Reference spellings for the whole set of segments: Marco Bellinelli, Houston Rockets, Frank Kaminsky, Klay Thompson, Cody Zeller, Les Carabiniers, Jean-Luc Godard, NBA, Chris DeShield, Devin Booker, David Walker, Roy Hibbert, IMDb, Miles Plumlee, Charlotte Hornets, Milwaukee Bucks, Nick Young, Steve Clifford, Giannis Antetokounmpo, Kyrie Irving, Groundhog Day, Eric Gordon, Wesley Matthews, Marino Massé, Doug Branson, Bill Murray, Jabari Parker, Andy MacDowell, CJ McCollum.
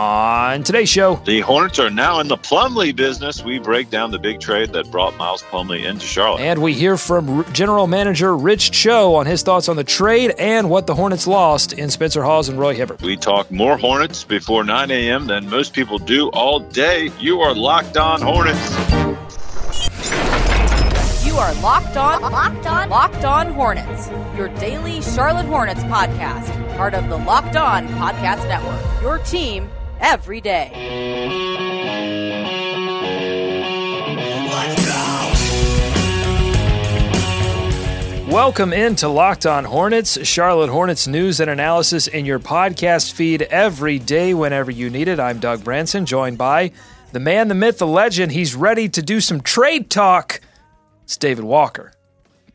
On today's show, the Hornets are now in the Plumlee business. We break down the big trade that brought Miles Plumlee into Charlotte. And we hear from General Manager Rich Cho on his thoughts on the trade and what the Hornets lost in Spencer Hawes and Roy Hibbert. We talk more Hornets before 9 a.m. than most people do all day. You are Locked On Hornets. You are Locked On Hornets. Your daily Charlotte Hornets podcast. Part of the Locked On Podcast Network. Your team every day. Let's go. Welcome into Locked On Hornets, Charlotte Hornets news and analysis in your podcast feed every day whenever you need it. I'm Doug Branson, joined by the man, the myth, the legend. He's ready to do some trade talk. It's David Walker.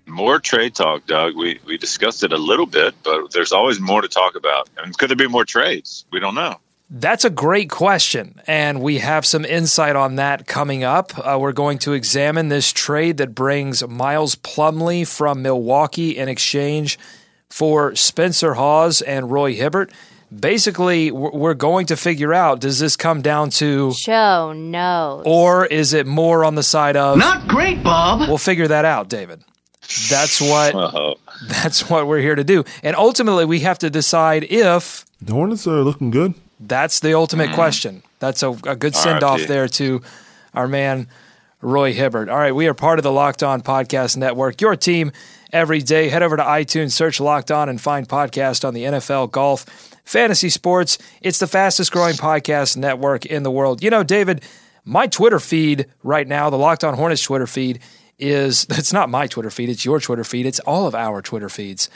More trade talk, Doug. We discussed it a little bit, but there's always more to talk about. And could there be more trades? We don't know. That's a great question, and we have some insight on that coming up. We're going to examine this trade that brings Miles Plumlee from Milwaukee in exchange for Spencer Hawes and Roy Hibbert. Basically, we're going to figure out, does this come down to show no, or is it more on the side of not great, Bob? We'll figure that out, David. That's what we're here to do. And ultimately, we have to decide if the Hornets are looking good. That's the ultimate question. That's a good send-off there to our man, Roy Hibbert. All right, we are part of the Locked On Podcast Network, your team every day. Head over to iTunes, search Locked On, and find podcasts on the NFL, golf, fantasy sports. It's the fastest-growing podcast network in the world. You know, David, my Twitter feed right now, the Locked On Hornets Twitter feed, it's not my Twitter feed, it's your Twitter feed. It's all of our Twitter feeds.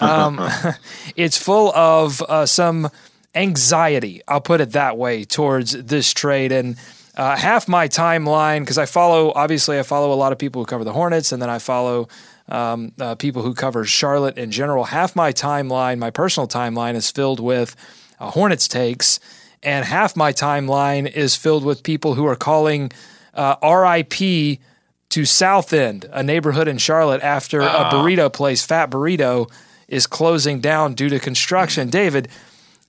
It's full of some anxiety, I'll put it that way, towards this trade. And half my timeline, because I follow a lot of people who cover the Hornets, and then I follow people who cover Charlotte in general. Half my timeline, my personal timeline, is filled with Hornets takes, and half my timeline is filled with people who are calling RIP to South End, a neighborhood in Charlotte, after a burrito place, Fat Burrito, is closing down due to construction. David,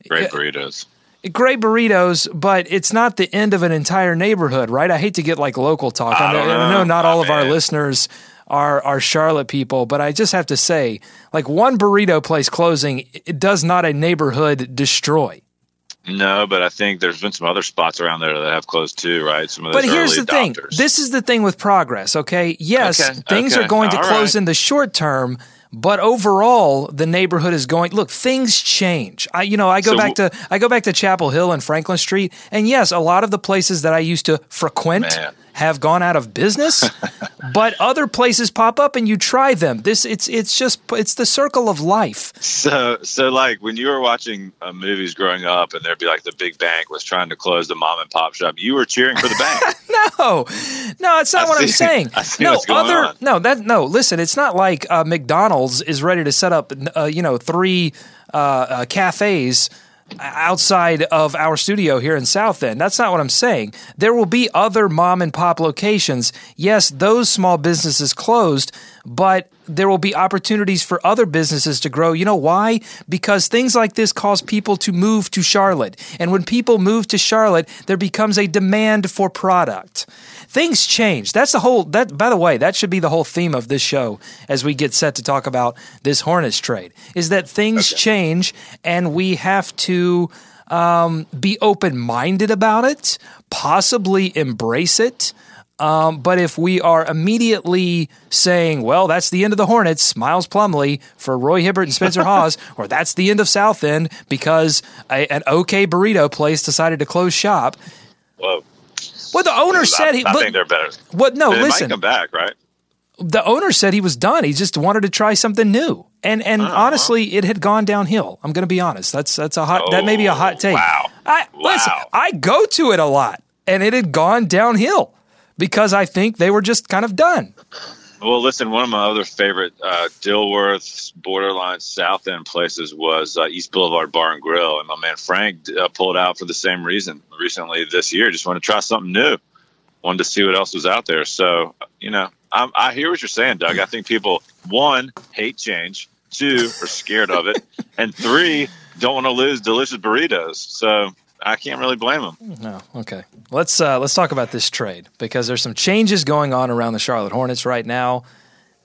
great burritos. Great burritos, but it's not the end of an entire neighborhood, right? I hate to get like local talk. I know not all of our listeners are Charlotte people, but I just have to say, like, one burrito place closing, it does not a neighborhood destroy. No, but I think there's been some other spots around there that have closed too, right? Some of those. But here's the thing. This is the thing with progress, okay? Yes, things are going to close in the short term, but overall, the neighborhood is going. Look, things change. I go back to Chapel Hill and Franklin Street, and yes, a lot of the places that I used to frequent have gone out of business, but other places pop up, and you try them. It's the circle of life. So like when you were watching movies growing up, and there'd be like the big bank was trying to close the mom and pop shop, you were cheering for the bank. No, it's not what I'm saying. Listen, it's not like McDonald's is ready to set up, three cafes outside of our studio here in South End. That's not what I'm saying. There will be other mom and pop locations. Yes, those small businesses closed, but there will be opportunities for other businesses to grow. You know why? Because things like this cause people to move to Charlotte. And when people move to Charlotte, there becomes a demand for product. Things change. By the way, that should be the whole theme of this show as we get set to talk about this Hornets trade, is that things change and we have to be open-minded about it, possibly embrace it. But if we are immediately saying, well, that's the end of the Hornets, Miles Plumlee for Roy Hibbert and Spencer Hawes, or that's the end of South End because an okay burrito place decided to close shop. Whoa. Well, the owner said I think they're better. What? No, listen. Might come back, right? The owner said he was done. He just wanted to try something new, and honestly, it had gone downhill. I'm going to be honest. That may be a hot take. Wow. Listen, I go to it a lot, and it had gone downhill because I think they were just kind of done. Well, listen, one of my other favorite Dilworth's borderline South End places was East Boulevard Bar and Grill. And my man Frank pulled out for the same reason recently this year. Just wanted to try something new. Wanted to see what else was out there. So, I hear what you're saying, Doug. I think people, one, hate change. Two, are scared of it. And three, don't want to lose delicious burritos. So I can't really blame him. No, okay. Let's talk about this trade because there's some changes going on around the Charlotte Hornets right now.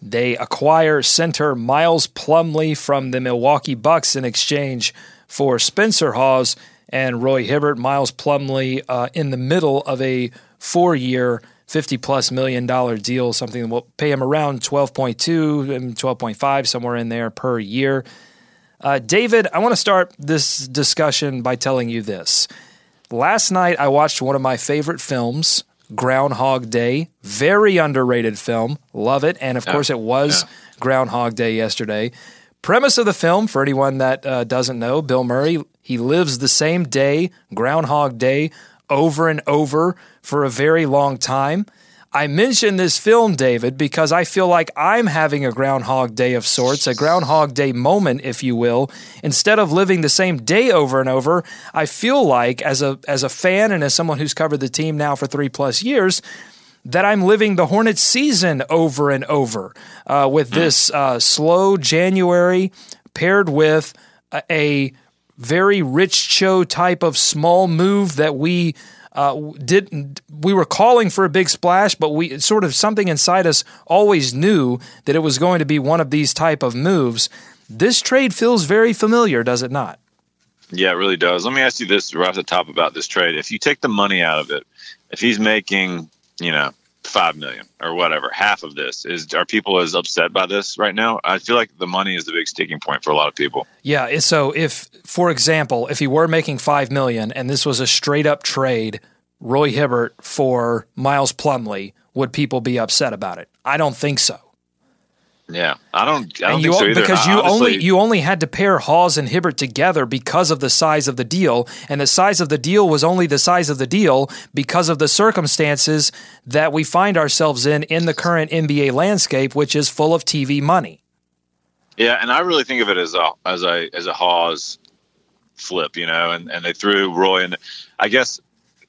They acquire center Miles Plumlee from the Milwaukee Bucks in exchange for Spencer Hawes and Roy Hibbert. Miles Plumlee in the middle of a 4-year, $50+ million deal, something that will pay him around $12.2 and $12.5, somewhere in there per year. David, I want to start this discussion by telling you this. Last night, I watched one of my favorite films, Groundhog Day. Very underrated film. Love it. And, of course, it was Groundhog Day yesterday. Premise of the film, for anyone that doesn't know, Bill Murray, he lives the same day, Groundhog Day, over and over for a very long time. I mention this film, David, because I feel like I'm having a Groundhog Day of sorts, a Groundhog Day moment, if you will. Instead of living the same day over and over, I feel like, as a fan and as someone who's covered the team now for 3+ years, that I'm living the Hornets season over and over with this slow January paired with a very Rich Cho type of small move that we were calling for a big splash, but we sort of something inside us always knew that it was going to be one of these type of moves. This trade feels very familiar, does it not? Yeah, it really does. Let me ask you this right off the top about this trade. If you take the money out of it, if he's making, $5 million or whatever, half of this, are people as upset by this right now? I feel like the money is the big sticking point for a lot of people. Yeah, so if, for example, if he were making $5 million and this was a straight up trade, Roy Hibbert for Miles Plumlee, would people be upset about it? I don't think so. Yeah, I don't think so either. Because you only had to pair Hawes and Hibbert together because of the size of the deal, and the size of the deal was only the size of the deal because of the circumstances that we find ourselves in the current NBA landscape, which is full of TV money. Yeah, and I really think of it as a Hawes flip, and they threw Roy in. I guess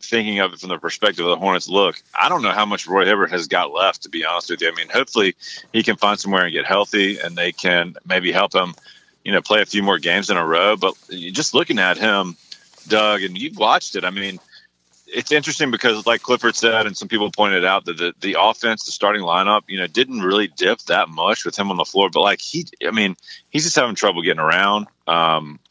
thinking of it from the perspective of the Hornets, look, I don't know how much Roy Hibbert has got left, to be honest with you. I mean, hopefully he can find somewhere and get healthy and they can maybe help him, play a few more games in a row. But just looking at him, Doug, and you've watched it. I mean, it's interesting because like Clifford said, and some people pointed out that the offense, the starting lineup, didn't really dip that much with him on the floor. But he's just having trouble getting around,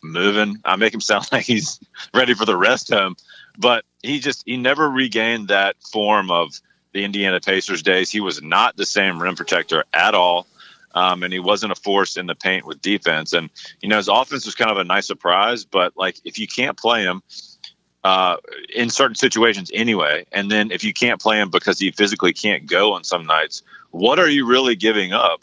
moving. I make him sound like he's ready for the rest home. But he never regained that form of the Indiana Pacers days. He was not the same rim protector at all, and he wasn't a force in the paint with defense. And, his offense was kind of a nice surprise, but, if you can't play him in certain situations anyway, and then if you can't play him because he physically can't go on some nights, what are you really giving up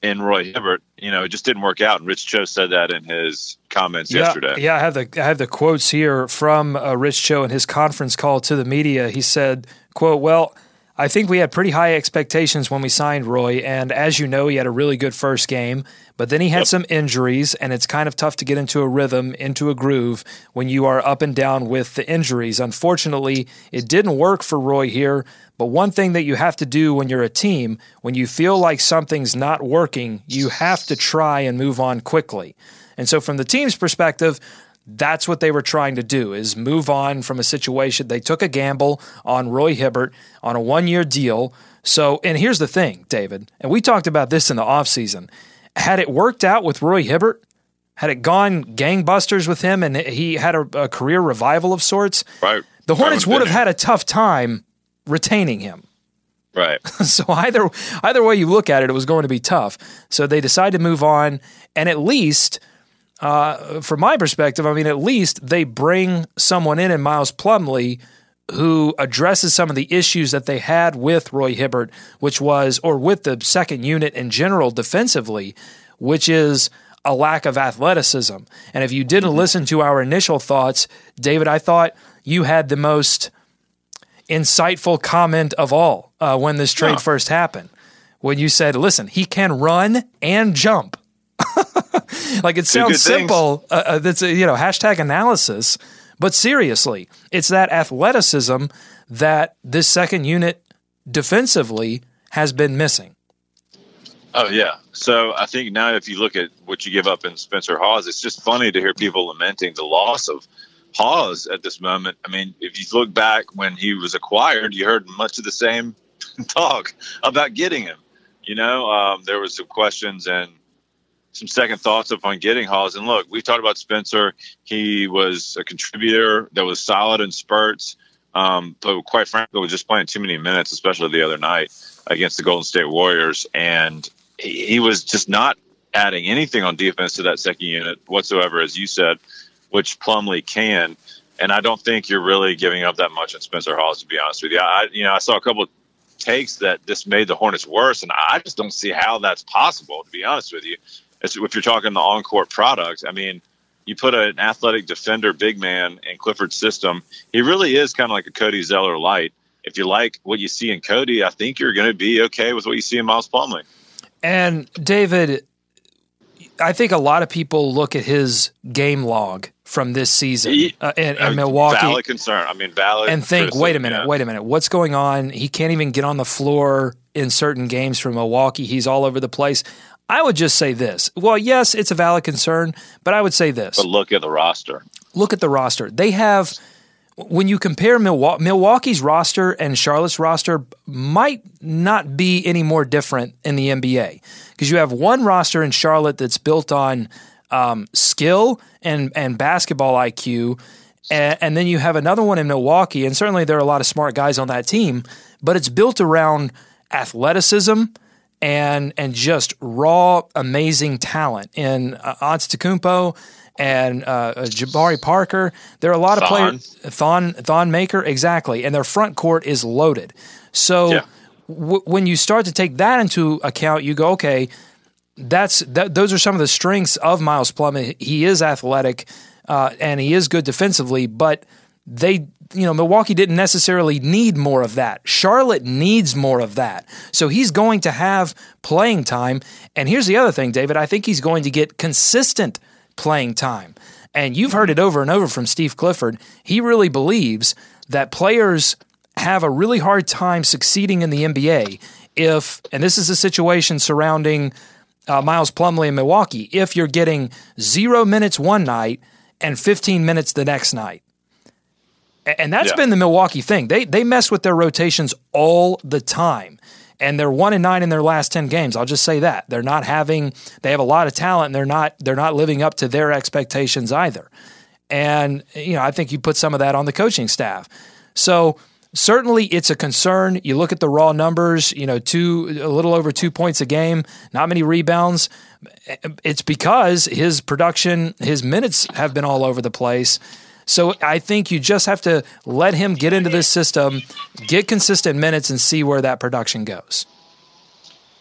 in Roy Hibbert? It just didn't work out. And Rich Cho said that in his comments yesterday. Yeah, I have the quotes here from Rich Cho in his conference call to the media. He said, quote, "Well, I think we had pretty high expectations when we signed Roy, and as you know, he had a really good first game, but then he had some injuries, and it's kind of tough to get into a rhythm, into a groove when you are up and down with the injuries. Unfortunately, it didn't work for Roy here, but one thing that you have to do when you're a team, when you feel like something's not working, you have to try and move on quickly." And so from the team's perspective, that's what they were trying to do, is move on from a situation. They took a gamble on Roy Hibbert on a 1-year deal. So, and here's the thing, David, and we talked about this in the offseason. Had it worked out with Roy Hibbert, had it gone gangbusters with him and he had a career revival of sorts, right, the Hornets would have had a tough time retaining him. Right. So either way you look at it, it was going to be tough. So they decided to move on, and at least – from my perspective, at least they bring someone in Miles Plumlee who addresses some of the issues that they had with Roy Hibbert, or with the second unit in general defensively, which is a lack of athleticism. And if you didn't listen to our initial thoughts, David, I thought you had the most insightful comment of all when this trade first happened, when you said, listen, he can run and jump. It sounds simple. That's hashtag analysis, but seriously, it's that athleticism that this second unit defensively has been missing. Oh yeah. So I think now if you look at what you give up in Spencer Hawes, it's just funny to hear people lamenting the loss of Hawes at this moment. I mean, if you look back when he was acquired, you heard much of the same talk about getting him. You know, there was some questions and some second thoughts upon getting Hawes. And look, we talked about Spencer. He was a contributor that was solid in spurts. But quite frankly, was just playing too many minutes, especially the other night against the Golden State Warriors. And he was just not adding anything on defense to that second unit whatsoever, as you said, which Plumlee can. And I don't think you're really giving up that much on Spencer Hawes, to be honest with you. I saw a couple of takes that this made the Hornets worse, and I just don't see how that's possible, to be honest with you. If you're talking the on-court product, I mean, you put an athletic defender, big man in Clifford's system, he really is kind of like a Cody Zeller light. If you like what you see in Cody, I think you're going to be okay with what you see in Miles Plumlee. And David, I think a lot of people look at his game log from this season in Milwaukee. Valid concern. I mean, valid. And think, wait a minute. What's going on? He can't even get on the floor in certain games for Milwaukee. He's all over the place. I would just say this. Well, yes, it's a valid concern, but I would say this. But look at the roster. They have, when you compare Milwaukee's roster and Charlotte's roster, might not be any more different in the NBA, because you have one roster in Charlotte that's built on skill and basketball IQ, and then you have another one in Milwaukee, and certainly there are a lot of smart guys on that team, but it's built around athleticism and just raw, amazing talent in Antetokounmpo and Jabari Parker. There are a lot of players. Thon Maker, exactly. And their front court is loaded. So when you start to take that into account, you go, okay, those are some of the strengths of Miles Plumlee. He is athletic and he is good defensively, but Milwaukee didn't necessarily need more of that. Charlotte needs more of that. So he's going to have playing time. And here's the other thing, David. I think he's going to get consistent playing time. And you've heard it over and over from Steve Clifford. He really believes that players have a really hard time succeeding in the NBA if, and this is the situation surrounding Miles Plumlee in Milwaukee, if you're getting 0 minutes one night and 15 minutes the next night. And that's been the Milwaukee thing. They mess with their rotations all the time, and they're 1-9 in their last 10 games. I'll just say that they have a lot of talent, and they're not living up to their expectations either. And I think you put some of that on the coaching staff. So certainly it's a concern. You look at the raw numbers. A little over 2 points a game, not many rebounds. It's because his production, his minutes have been all over the place. So I think you just have to let him get into this system, get consistent minutes, and see where that production goes.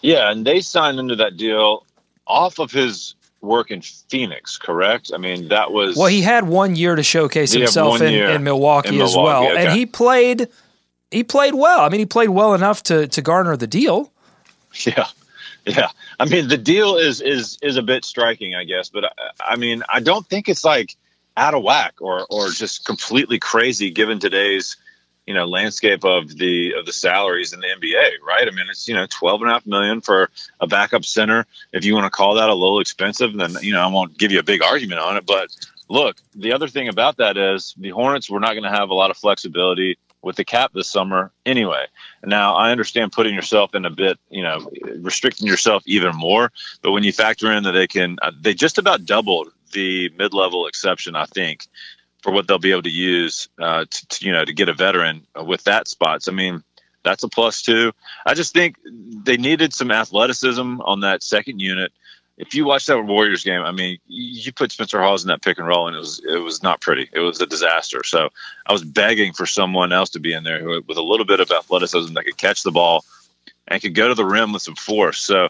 Yeah, and they signed into that deal off of his work in Phoenix, correct? I mean, that was... Well, he had 1 year to showcase himself in Milwaukee as well. Okay. And he played well. I mean, he played well enough to garner the deal. Yeah. Yeah. I mean, the deal is a bit striking, I guess. But, I mean, I don't think it's like... out of whack or just completely crazy given today's, landscape of the salaries in the NBA, right? I mean, it's, $12.5 million for a backup center. If you want to call that a little expensive, then, I won't give you a big argument on it. But look, the other thing about that is the Hornets were not going to have a lot of flexibility with the cap this summer anyway. Now, I understand putting yourself in a bit, restricting yourself even more. But when you factor in that they just about doubled the mid-level exception, I think, for what they'll be able to use to get a veteran with that spot. So, I mean, that's a +2. I just think they needed some athleticism on that second unit. If you watch that Warriors game, I mean, you put Spencer Hawes in that pick and roll, and it was not pretty. It was a disaster. So I was begging for someone else to be in there with a little bit of athleticism that could catch the ball and could go to the rim with some force. So,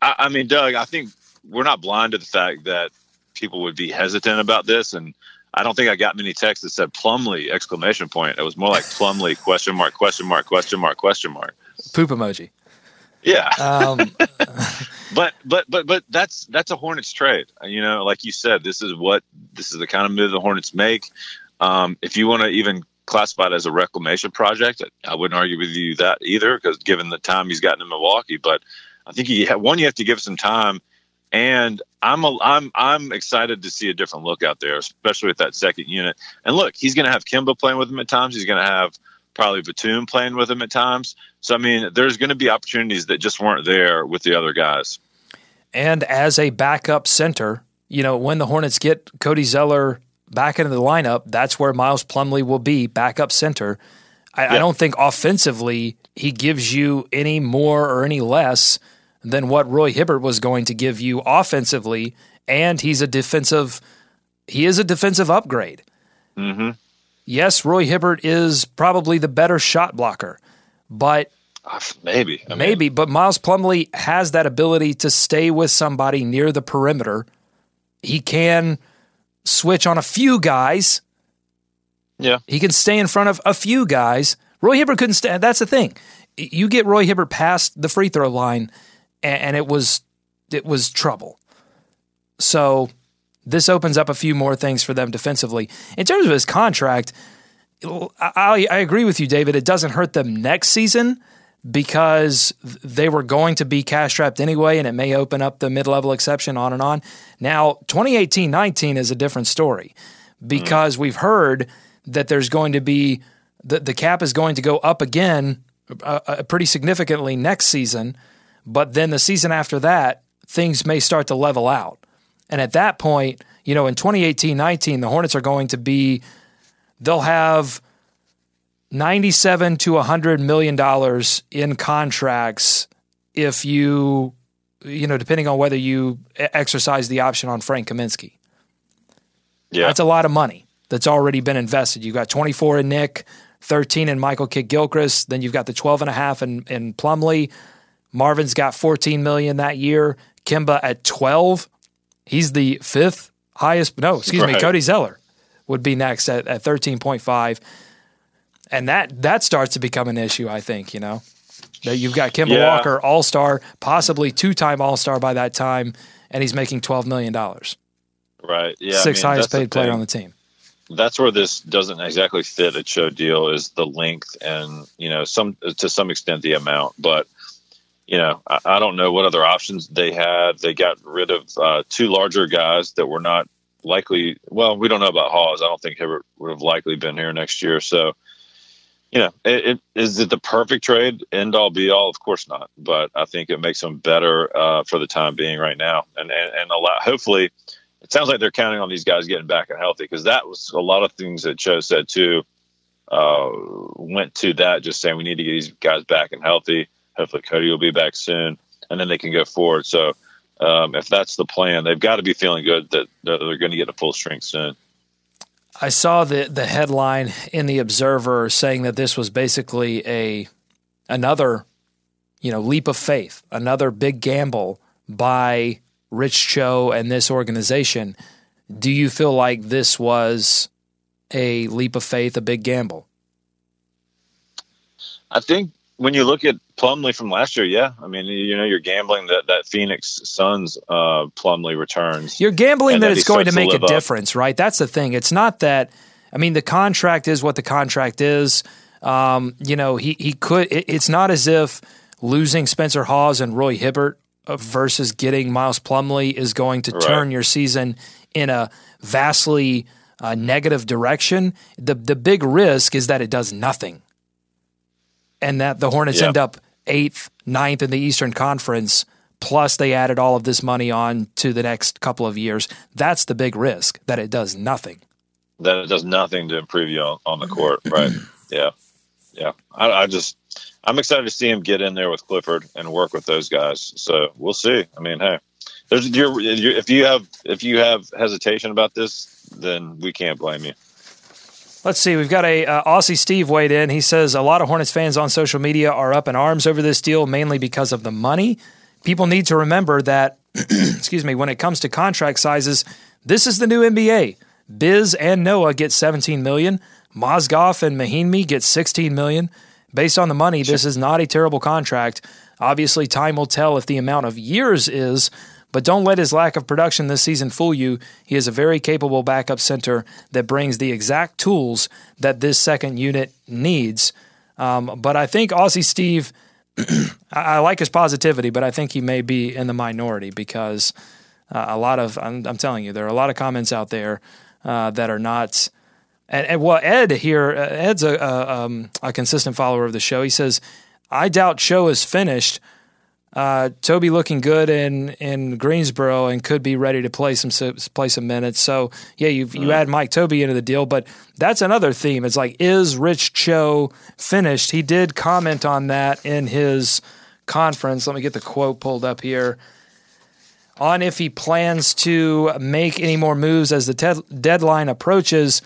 I mean, Doug, I think we're not blind to the fact that people would be hesitant about this, and I don't think I got many texts that said Plumlee !! It was more like Plumlee ?! Poop emoji. Yeah. But that's a Hornets trade. Like you said, this is the kind of move the Hornets make. If you want to even classify it as a reclamation project, I wouldn't argue with you that either, because given the time he's gotten in Milwaukee, but I think you have to give some time And I'm excited to see a different look out there, especially with that second unit. And look, he's going to have Kemba playing with him at times. He's going to have probably Batum playing with him at times. So, I mean, there's going to be opportunities that just weren't there with the other guys. And as a backup center, you know, when the Hornets get Cody Zeller back into the lineup, that's where Miles Plumlee will be, backup center. I don't think offensively he gives you any more or any less than what Roy Hibbert was going to give you offensively, and he is a defensive upgrade. Mm-hmm. Yes, Roy Hibbert is probably the better shot blocker, but but Miles Plumlee has that ability to stay with somebody near the perimeter. He can switch on a few guys. Yeah, he can stay in front of a few guys. Roy Hibbert couldn't stay. That's the thing. You get Roy Hibbert past the free throw line, and it was trouble. So this opens up a few more things for them defensively. In terms of his contract, I agree with you, David. It doesn't hurt them next season because they were going to be cash-strapped anyway, and it may open up the mid-level exception on and on. Now, 2018-19 is a different story because we've heard that there's going to be the cap is going to go up again pretty significantly next season, but then the season after that, things may start to level out. And at that point, you know, in 2018-19, the Hornets are going to be, they'll have $97 to $100 million in contracts if you know, depending on whether you exercise the option on Frank Kaminsky. Yeah. That's a lot of money that's already been invested. You've got 24 in Nick, 13 in Michael Kidd-Gilchrist, then you've got the 12.5 in Plumlee. Marvin's got $14 million that year. Kemba at 12. He's the fifth highest. No, excuse me. Cody Zeller would be next at 13.5, and that starts to become an issue. I think you know that you've got Kemba Walker, All-Star, possibly two-time All-Star by that time, and he's making $12 million. Right. Yeah. Sixth highest paid player on the team. That's where this doesn't exactly fit a show deal is the length and you know to some extent the amount, but. You know, I don't know what other options they had. They got rid of two larger guys that were not likely. Well, we don't know about Hawes. I don't think Hibbert would have likely been here next year. So, you know, is it the perfect trade? End all be all? Of course not. But I think it makes them better for the time being right now. And a lot, hopefully, it sounds like they're counting on these guys getting back and healthy because that was a lot of things that Cho said too. Went to that just saying we need to get these guys back and healthy. Hopefully Cody will be back soon, and then they can go forward. So if that's the plan, they've got to be feeling good that they're going to get a full strength soon. I saw the headline in The Observer saying that this was basically another you know, leap of faith, another big gamble by Rich Cho and this organization. Do you feel like this was a leap of faith, a big gamble? I think when you look at Plumlee from last year, yeah. I mean, you know, you're gambling that Phoenix Suns Plumlee returns. You're gambling that it's going to make a difference, right? That's the thing. It's not that – I mean, the contract is what the contract is. You know, he could – it's not as if losing Spencer Hawes and Roy Hibbert versus getting Miles Plumlee is going to turn your season in a vastly negative direction. The big risk is that it does nothing. And that the Hornets end up 8th, 9th in the Eastern Conference, plus they added all of this money on to the next couple of years. That's the big risk, that it does nothing. That it does nothing to improve you on the court, right? Yeah. Yeah. I'm excited to see him get in there with Clifford and work with those guys. So we'll see. I mean, hey, if you have hesitation about this, then we can't blame you. Let's see. We've got a Aussie Steve weighed in. He says, a lot of Hornets fans on social media are up in arms over this deal, mainly because of the money. People need to remember that, excuse me, when it comes to contract sizes, this is the new NBA. Biz and Noah get $17 million. Mozgov and Mahinmi get $16 million. Based on the money, this is not a terrible contract. Obviously, time will tell if the amount of years is, but don't let his lack of production this season fool you. He is a very capable backup center that brings the exact tools that this second unit needs. But I think Aussie Steve, I like his positivity, but I think he may be in the minority because I'm telling you, there are a lot of comments out there that are not. And well, Ed here, Ed's a consistent follower of the show. He says, "I doubt Cho is finished. Toby looking good in Greensboro and could be ready to play some minutes." So yeah, you add Mike Toby into the deal, but that's another theme. It's like, is Rich Cho finished? He did comment on that in his conference. Let me get the quote pulled up here on if he plans to make any more moves as the deadline approaches.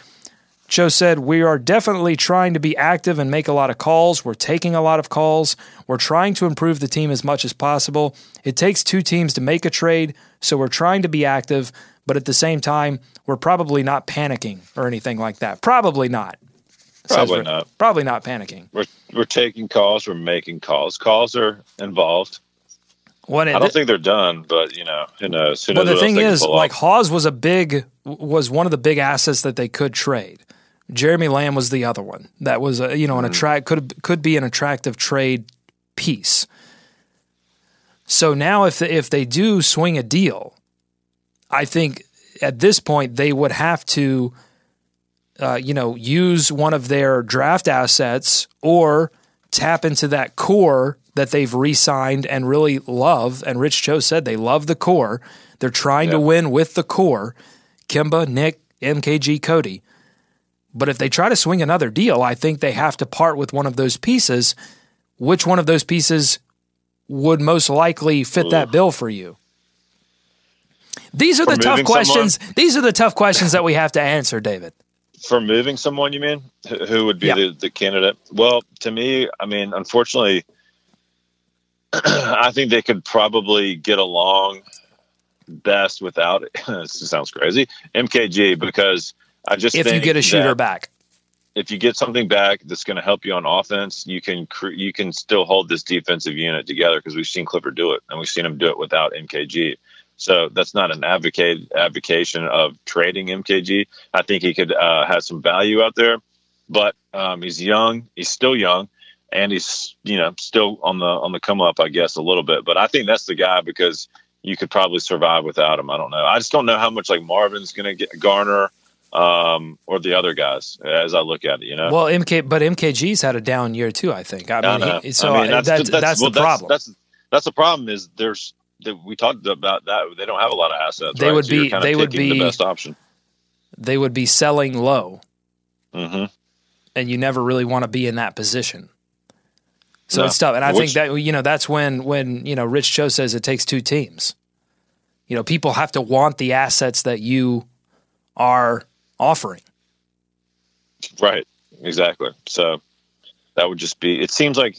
Cho said, "We are definitely trying to be active and make a lot of calls. We're taking a lot of calls. We're trying to improve the team as much as possible. It takes two teams to make a trade, so we're trying to be active, but at the same time, we're probably not panicking or anything like that." Probably not. Probably not panicking. We're taking calls. We're making calls. Calls are involved. I don't think they're done, but who knows? But the thing is, like, Hawes was one of the big assets that they could trade. Jeremy Lamb was the other one. That was could be an attractive trade piece. So now if they do swing a deal, I think at this point they would have to use one of their draft assets or tap into that core that they've re-signed and really love. And Rich Cho said they love the core. They're trying to win with the core. Kemba, Nick, MKG, Cody. But if they try to swing another deal, I think they have to part with one of those pieces. Which one of those pieces would most likely fit that bill for you? These are the tough questions. These are the tough questions that we have to answer, David. For moving someone, you mean? Who would be the candidate? Well, to me, I mean, unfortunately, I think they could probably get along best without it. This sounds crazy. MKG, because I just think if you get a shooter back. If you get something back that's going to help you on offense, you can still hold this defensive unit together, because we've seen Clifford do it, and we've seen him do it without MKG. So that's not an advocation of trading MKG. I think he could have some value out there, but he's young. He's still young. And he's, still on the come up, I guess, a little bit. But I think that's the guy, because you could probably survive without him. I don't know. I just don't know how much, like, Marvin's going to garner or the other guys as I look at it, Well, MKG's had a down year too, I think. That's the problem. That's the problem is we talked about that. They don't have a lot of assets. They would be the best option. They would be selling low, and you never really want to be in that position. So it's tough. And I think that, that's when Rich Cho says it takes two teams. People have to want the assets that you are offering. Right. Exactly. So that would just be, it seems like,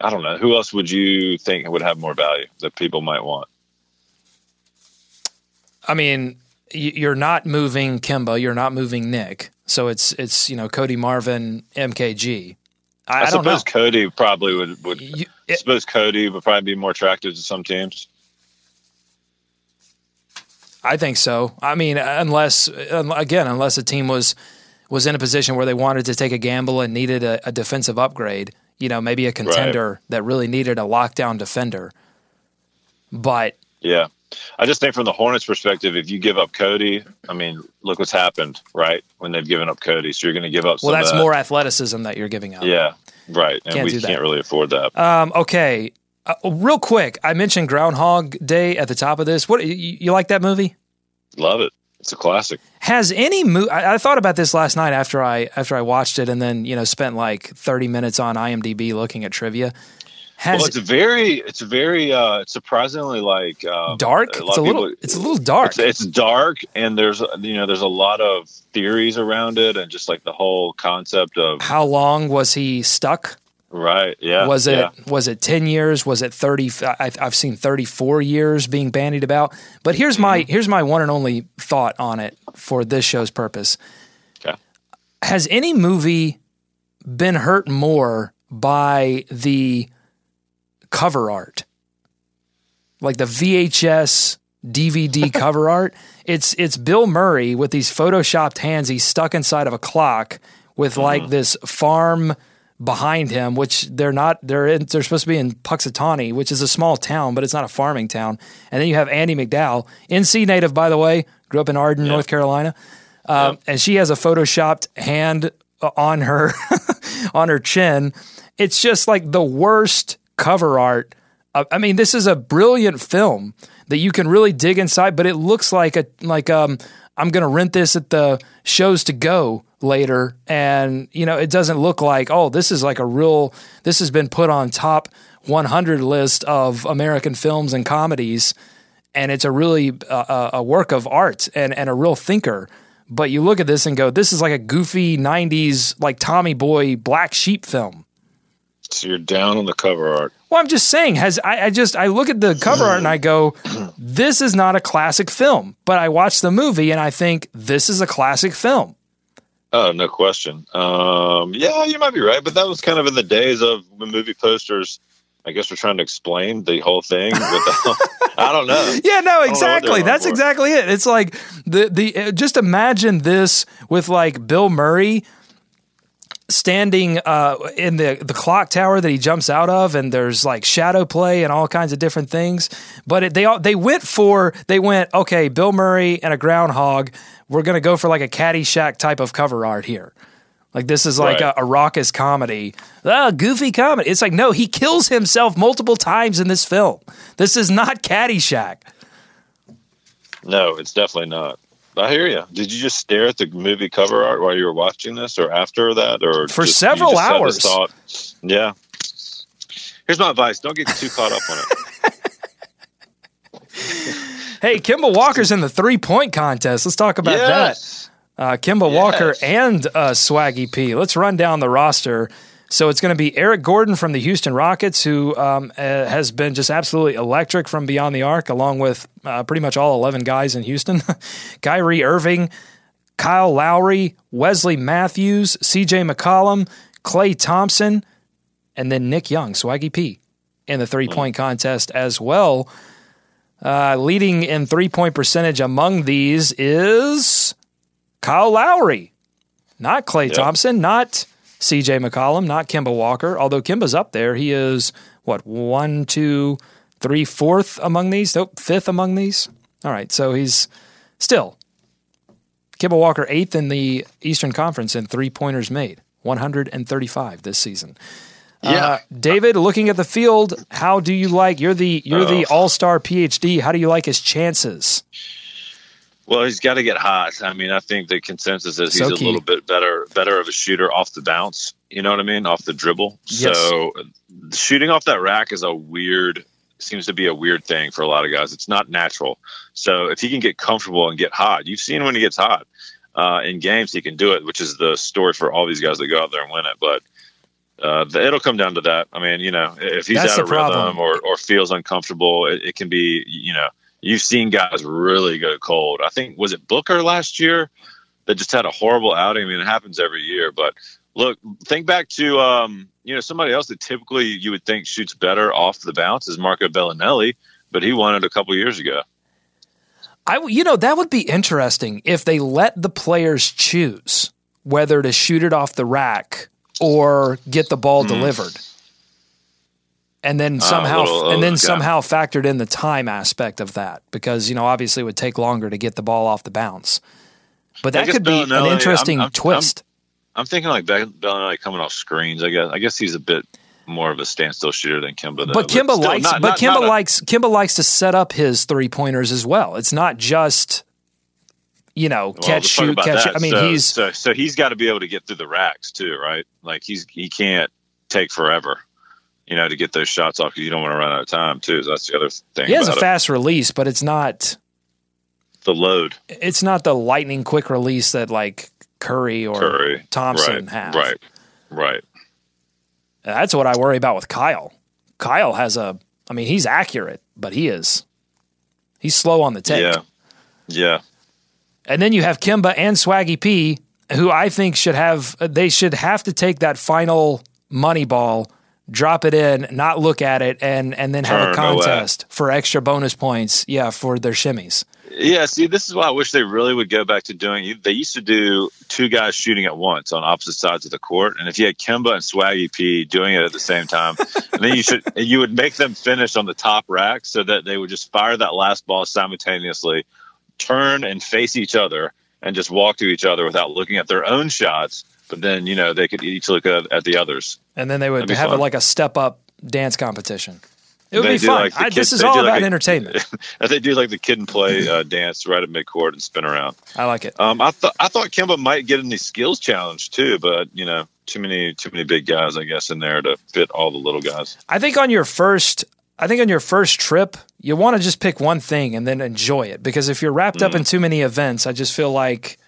I don't know, who else would you think would have more value that people might want? I mean, you're not moving Kemba, you're not moving Nick. So it's Cody, Marvin, MKG. I suppose Cody probably would probably be more attractive to some teams. I think so. I mean, unless a team was in a position where they wanted to take a gamble and needed a defensive upgrade, maybe a contender that really needed a lockdown defender. But yeah, I just think from the Hornets' perspective, if you give up Cody, I mean, look what's happened, right? When they've given up Cody, so you're going to give up. Well, that's more athleticism that you're giving up. Yeah, right. And we can't really afford that. Okay, real quick, I mentioned Groundhog Day at the top of this. What you like that movie? Love it. It's a classic. Has any movie? I thought about this last night after I watched it, and then spent like 30 minutes on IMDb looking at trivia. It's surprisingly like dark. It's a little dark. It's dark, and there's a lot of theories around it, and just like the whole concept of how long was he stuck? Right. Yeah. Was it 10 years? Was it 30? I've seen 34 years being bandied about. But here's my one and only thought on it for this show's purpose. Okay. Has any movie been hurt more by the cover art, like the VHS DVD cover art? It's Bill Murray with these photoshopped hands. He's stuck inside of a clock with like this farm behind him, which they're not. They're supposed to be in Punxsutawney, which is a small town, but it's not a farming town. And then you have Andy MacDowell, NC native, by the way, grew up in Arden, North Carolina, and she has a photoshopped hand on her on her chin. It's just like the worst cover art. I mean, this is a brilliant film that you can really dig inside, but it looks like I'm going to rent this at the shows to go later. And, you know, it doesn't look like, oh, this is like a real, this has been put on top 100 list of American films and comedies. And it's a really a work of art and a real thinker. But you look at this and go, this is like a goofy 90s, like Tommy Boy Black Sheep film. So you're down on the cover art. Well, I'm just saying, I look at the cover art and I go, this is not a classic film. But I watch the movie and I think this is a classic film. Oh, no question. Yeah, you might be right. But that was kind of in the days of when movie posters, I guess, we're trying to explain the whole thing. I don't know. Yeah, no, exactly. That's exactly it. It's like the just imagine this with like Bill Murray standing in the clock tower that he jumps out of, and there's like shadow play and all kinds of different things. But they went okay, Bill Murray and a groundhog. We're gonna go for like a Caddyshack type of cover art here. Like this is like a raucous comedy, goofy comedy. It's like no, he kills himself multiple times in this film. This is not Caddyshack. No, it's definitely not. I hear you. Did you just stare at the movie cover art while you were watching this, or after that, or for just, several hours? Yeah. Here's my advice: don't get too caught up on it. Hey, Kemba Walker's in the 3-point contest. Let's talk about that. Kemba Walker and Swaggy P. Let's run down the roster. So it's going to be Eric Gordon from the Houston Rockets, who has been just absolutely electric from beyond the arc, along with pretty much all 11 guys in Houston. Kyrie Irving, Kyle Lowry, Wesley Matthews, CJ McCollum, Klay Thompson, and then Nick Young, Swaggy P, in the 3-point contest as well. Leading in 3-point percentage among these is Kyle Lowry, not Klay Thompson, not CJ McCollum, not Kemba Walker, although Kemba's up there. He is, what, 1, 2, 3, 4th among these? Nope, 5th among these. All right, so he's still Kemba Walker 8th in the Eastern Conference in three-pointers made, 135 this season. Yeah. David, looking at the field, how do you like, you're the all-star PhD, how do you like his chances? Well, he's got to get hot. I mean, I think the consensus is he's a little bit better of a shooter off the bounce. You know what I mean? Off the dribble. Yes. So shooting off that rack is seems to be a weird thing for a lot of guys. It's not natural. So if he can get comfortable and get hot, you've seen when he gets hot in games, he can do it, which is the story for all these guys that go out there and win it. But it'll come down to that. I mean, you know, if he's out of rhythm or feels uncomfortable, it can be, you know, you've seen guys really go cold. I think, was it Booker last year that just had a horrible outing? I mean, it happens every year. But, look, think back to, somebody else that typically you would think shoots better off the bounce is Marco Bellinelli, but he won it a couple years ago. That would be interesting if they let the players choose whether to shoot it off the rack or get the ball delivered. And then somehow factored in the time aspect of that, because obviously it would take longer to get the ball off the bounce. But that could be an interesting twist. I'm thinking like Bellinelli coming off screens. I guess he's a bit more of a standstill shooter than Kemba. Kemba likes to set up his 3-pointers as well. It's not just catch, shoot. I mean, so he's got to be able to get through the racks too, right? Like he can't take forever. To get those shots off, because you don't want to run out of time, too. So that's the other thing. He has a fast release, but it's not the load. It's not the lightning quick release that like Curry. Thompson have. Right. That's what I worry about with Kyle. Kyle he's accurate, but he's slow on the take. Yeah. And then you have Kemba and Swaggy P, who I think they should have to take that final money ball drop it in, not look at it, and then have a contest for extra bonus points, for their shimmies. Yeah, see, this is why I wish they really would go back to doing. They used to do two guys shooting at once on opposite sides of the court, and if you had Kemba and Swaggy P doing it at the same time, and then you would make them finish on the top rack so that they would just fire that last ball simultaneously, turn and face each other, and just walk to each other without looking at their own shots. But then they could each look at the others, and then they would have like a step up dance competition. It would be fun. Like this is all about entertainment. They do like the kid and play dance right at midcourt and spin around. I like it. I thought Kemba might get in the skills challenge too, but too many big guys, I guess, in there to fit all the little guys. I think on your first trip, you want to just pick one thing and then enjoy it, because if you're wrapped up in too many events, I just feel like.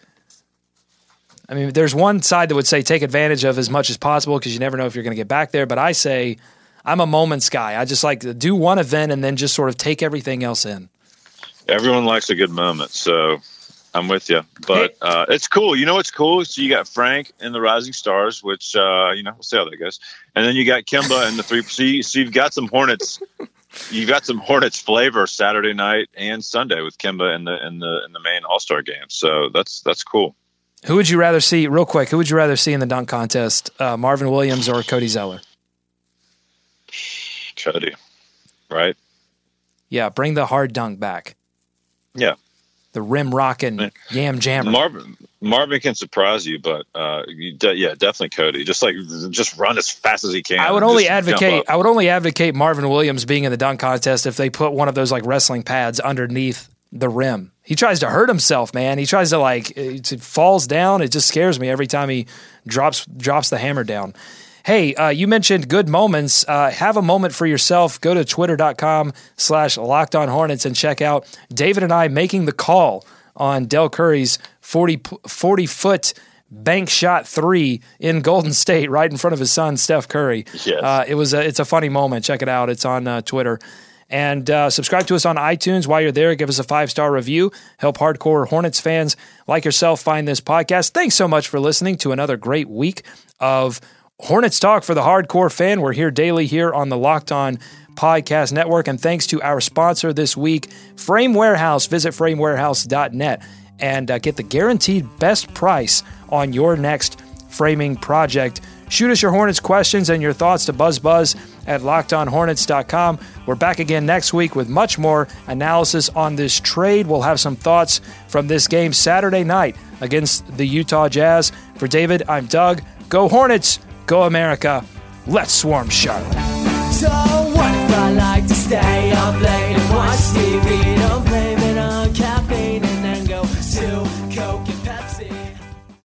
I mean, there's one side that would say take advantage of as much as possible because you never know if you're going to get back there. But I say I'm a moments guy. I just like to do one event and then just sort of take everything else in. Everyone likes a good moment, so I'm with you. But it's cool. You know what's cool? So you got Frank and the Rising Stars, which, we'll see how that goes. And then you got Kemba and the 3%. So you've got some Hornets. You've got some Hornets flavor Saturday night and Sunday with Kemba in the main All-Star game. So that's cool. Who would you rather see, real quick, in the dunk contest, Marvin Williams or Cody Zeller? Cody, right? Yeah, bring the hard dunk back. Yeah. The rim-rocking yam jammer. Marvin can surprise you, but definitely Cody. Just run as fast as he can. I would only advocate Marvin Williams being in the dunk contest if they put one of those like wrestling pads underneath the rim. He tries to hurt himself, man. He tries to it falls down. It just scares me every time he drops the hammer down. Hey, you mentioned good moments. Have a moment for yourself. Go to twitter.com/LockedOnHornets and check out David and I making the call on Del Curry's 40-foot bank shot three in Golden State right in front of his son, Steph Curry. Yes. It's a funny moment. Check it out. It's on Twitter. And subscribe to us on iTunes. While you're there, give us a 5-star review. Help hardcore Hornets fans like yourself find this podcast. Thanks so much for listening to another great week of Hornets Talk for the Hardcore Fan. We're here daily here on the Locked On Podcast Network. And thanks to our sponsor this week, Frame Warehouse. Visit framewarehouse.net and get the guaranteed best price on your next framing project. Shoot us your Hornets questions and your thoughts to BuzzBuzz at LockedOnHornets.com. We're back again next week with much more analysis on this trade. We'll have some thoughts from this game Saturday night against the Utah Jazz. For David, I'm Doug. Go Hornets. Go America. Let's swarm Charlotte. So what if I like to stay up late and watch TV? Don't blame